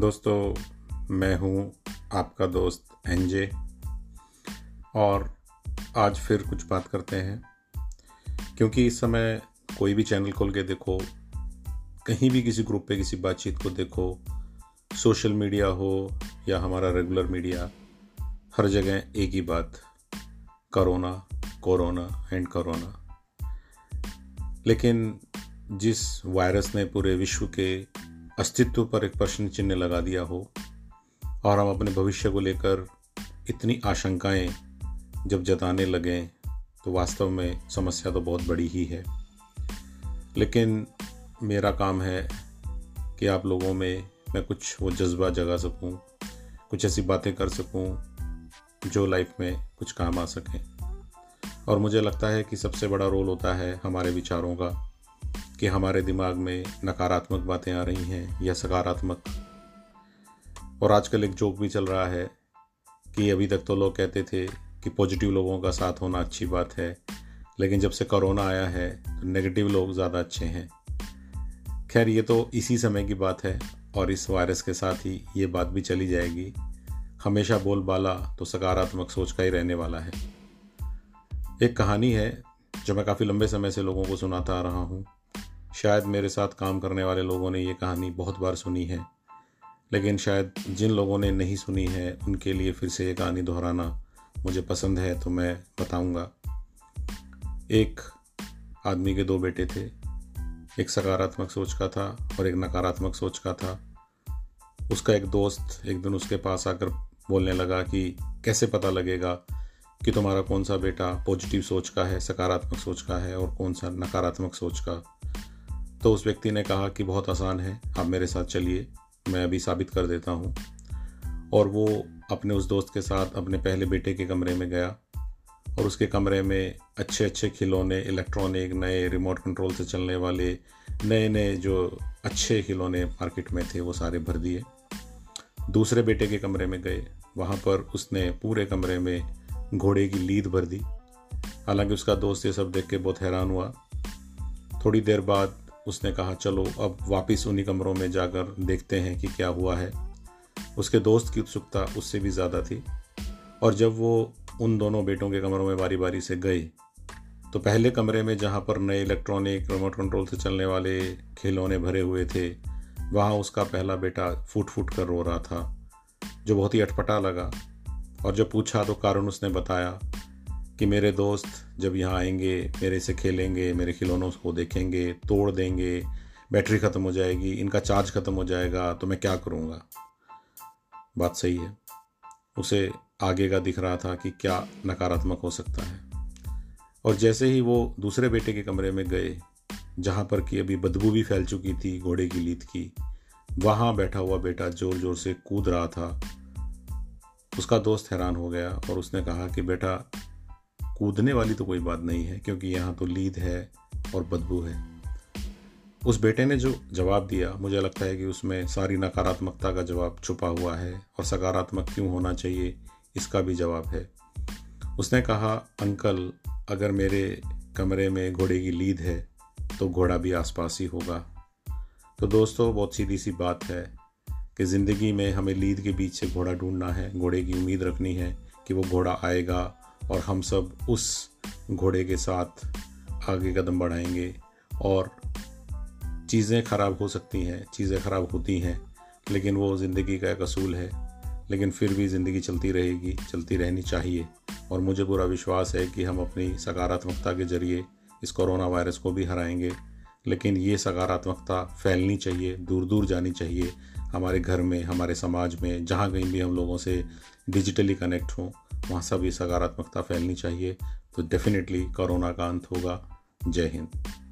दोस्तों, मैं हूँ आपका दोस्त एनजे और आज फिर कुछ बात करते हैं, क्योंकि इस समय कोई भी चैनल खोल के देखो, कहीं भी किसी ग्रुप पे किसी बातचीत को देखो, सोशल मीडिया हो या हमारा रेगुलर मीडिया, हर जगह एक ही बात, कोरोना कोरोना एंड कोरोना। लेकिन जिस वायरस ने पूरे विश्व के अस्तित्व पर एक प्रश्न चिन्ह लगा दिया हो और हम अपने भविष्य को लेकर इतनी आशंकाएं जब जताने लगें, तो वास्तव में समस्या तो बहुत बड़ी ही है। लेकिन मेरा काम है कि आप लोगों में मैं कुछ वो जज्बा जगा सकूं, कुछ ऐसी बातें कर सकूं जो लाइफ में कुछ काम आ सकें। और मुझे लगता है कि सबसे बड़ा रोल होता है हमारे विचारों का, कि हमारे दिमाग में नकारात्मक बातें आ रही हैं या सकारात्मक। और आजकल एक जोक भी चल रहा है कि अभी तक तो लोग कहते थे कि पॉजिटिव लोगों का साथ होना अच्छी बात है, लेकिन जब से कोरोना आया है तो नेगेटिव लोग ज़्यादा अच्छे हैं। खैर, ये तो इसी समय की बात है और इस वायरस के साथ ही ये बात भी चली जाएगी। हमेशा बोलबाला तो सकारात्मक सोच का ही रहने वाला है। एक कहानी है जो मैं काफ़ी लंबे समय से लोगों को सुनाता आ रहा हूँ। शायद मेरे साथ काम करने वाले लोगों ने ये कहानी बहुत बार सुनी है, लेकिन शायद जिन लोगों ने नहीं सुनी है उनके लिए फिर से ये कहानी दोहराना मुझे पसंद है, तो मैं बताऊंगा। एक आदमी के दो बेटे थे, एक सकारात्मक सोच का था और एक नकारात्मक सोच का था। उसका एक दोस्त एक दिन उसके पास आकर बोलने लगा कि कैसे पता लगेगा कि तुम्हारा कौन सा बेटा पॉजिटिव सोच का है, सकारात्मक सोच का है और कौन सा नकारात्मक सोच का। तो उस व्यक्ति ने कहा कि बहुत आसान है, आप मेरे साथ चलिए, मैं अभी साबित कर देता हूँ। और वो अपने उस दोस्त के साथ अपने पहले बेटे के कमरे में गया और उसके कमरे में अच्छे अच्छे खिलौने, इलेक्ट्रॉनिक, नए रिमोट कंट्रोल से चलने वाले नए नए जो अच्छे खिलौने मार्केट में थे वो सारे भर दिए। दूसरे बेटे के कमरे में गए, वहाँ पर उसने पूरे कमरे में घोड़े की लीद भर दी। हालांकि उसका दोस्त ये सब देख के बहुत हैरान हुआ। थोड़ी देर बाद उसने कहा चलो अब वापस उन्हीं कमरों में जाकर देखते हैं कि क्या हुआ है। उसके दोस्त की उत्सुकता उससे भी ज़्यादा थी और जब वो उन दोनों बेटों के कमरों में बारी बारी से गए, तो पहले कमरे में जहाँ पर नए इलेक्ट्रॉनिक, रिमोट कंट्रोल से चलने वाले खिलौने भरे हुए थे, वहाँ उसका पहला बेटा फूट फूट कर रो रहा था, जो बहुत ही अटपटा लगा। और जब पूछा तो कारण उसने बताया कि मेरे दोस्त जब यहाँ आएंगे, मेरे से खेलेंगे, मेरे खिलौनों को देखेंगे, तोड़ देंगे, बैटरी ख़त्म हो जाएगी, इनका चार्ज ख़त्म हो जाएगा, तो मैं क्या करूँगा। बात सही है, उसे आगे का दिख रहा था कि क्या नकारात्मक हो सकता है। और जैसे ही वो दूसरे बेटे के कमरे में गए, जहाँ पर कि अभी बदबू भी फैल चुकी थी घोड़े की लीद की, वहाँ बैठा हुआ बेटा ज़ोर ज़ोर से कूद रहा था। उसका दोस्त हैरान हो गया और उसने कहा कि बेटा, कूदने वाली तो कोई बात नहीं है, क्योंकि यहाँ तो लीद है और बदबू है। उस बेटे ने जो जवाब दिया, मुझे लगता है कि उसमें सारी नकारात्मकता का जवाब छुपा हुआ है और सकारात्मक क्यों होना चाहिए इसका भी जवाब है। उसने कहा अंकल, अगर मेरे कमरे में घोड़े की लीद है तो घोड़ा भी आसपास ही होगा। तो दोस्तों, बहुत सीधी सी बात है कि ज़िंदगी में हमें लीद के बीच से घोड़ा ढूंढना है, घोड़े की उम्मीद रखनी है कि वो घोड़ा आएगा और हम सब उस घोड़े के साथ आगे कदम बढ़ाएंगे। और चीज़ें ख़राब हो सकती हैं, चीज़ें ख़राब होती हैं, लेकिन वो ज़िंदगी का एक असूल है। लेकिन फिर भी ज़िंदगी चलती रहेगी, चलती रहनी चाहिए। और मुझे पूरा विश्वास है कि हम अपनी सकारात्मकता के ज़रिए इस कोरोना वायरस को भी हराएंगे। लेकिन ये सकारात्मकता फैलनी चाहिए, दूर दूर जानी चाहिए, हमारे घर में, हमारे समाज में, जहाँ कहीं भी हम लोगों से डिजिटली कनेक्ट हों, वहाँ सब ये सकारात्मकता फैलनी चाहिए। तो डेफिनेटली कोरोना का अंत होगा। जय हिंद।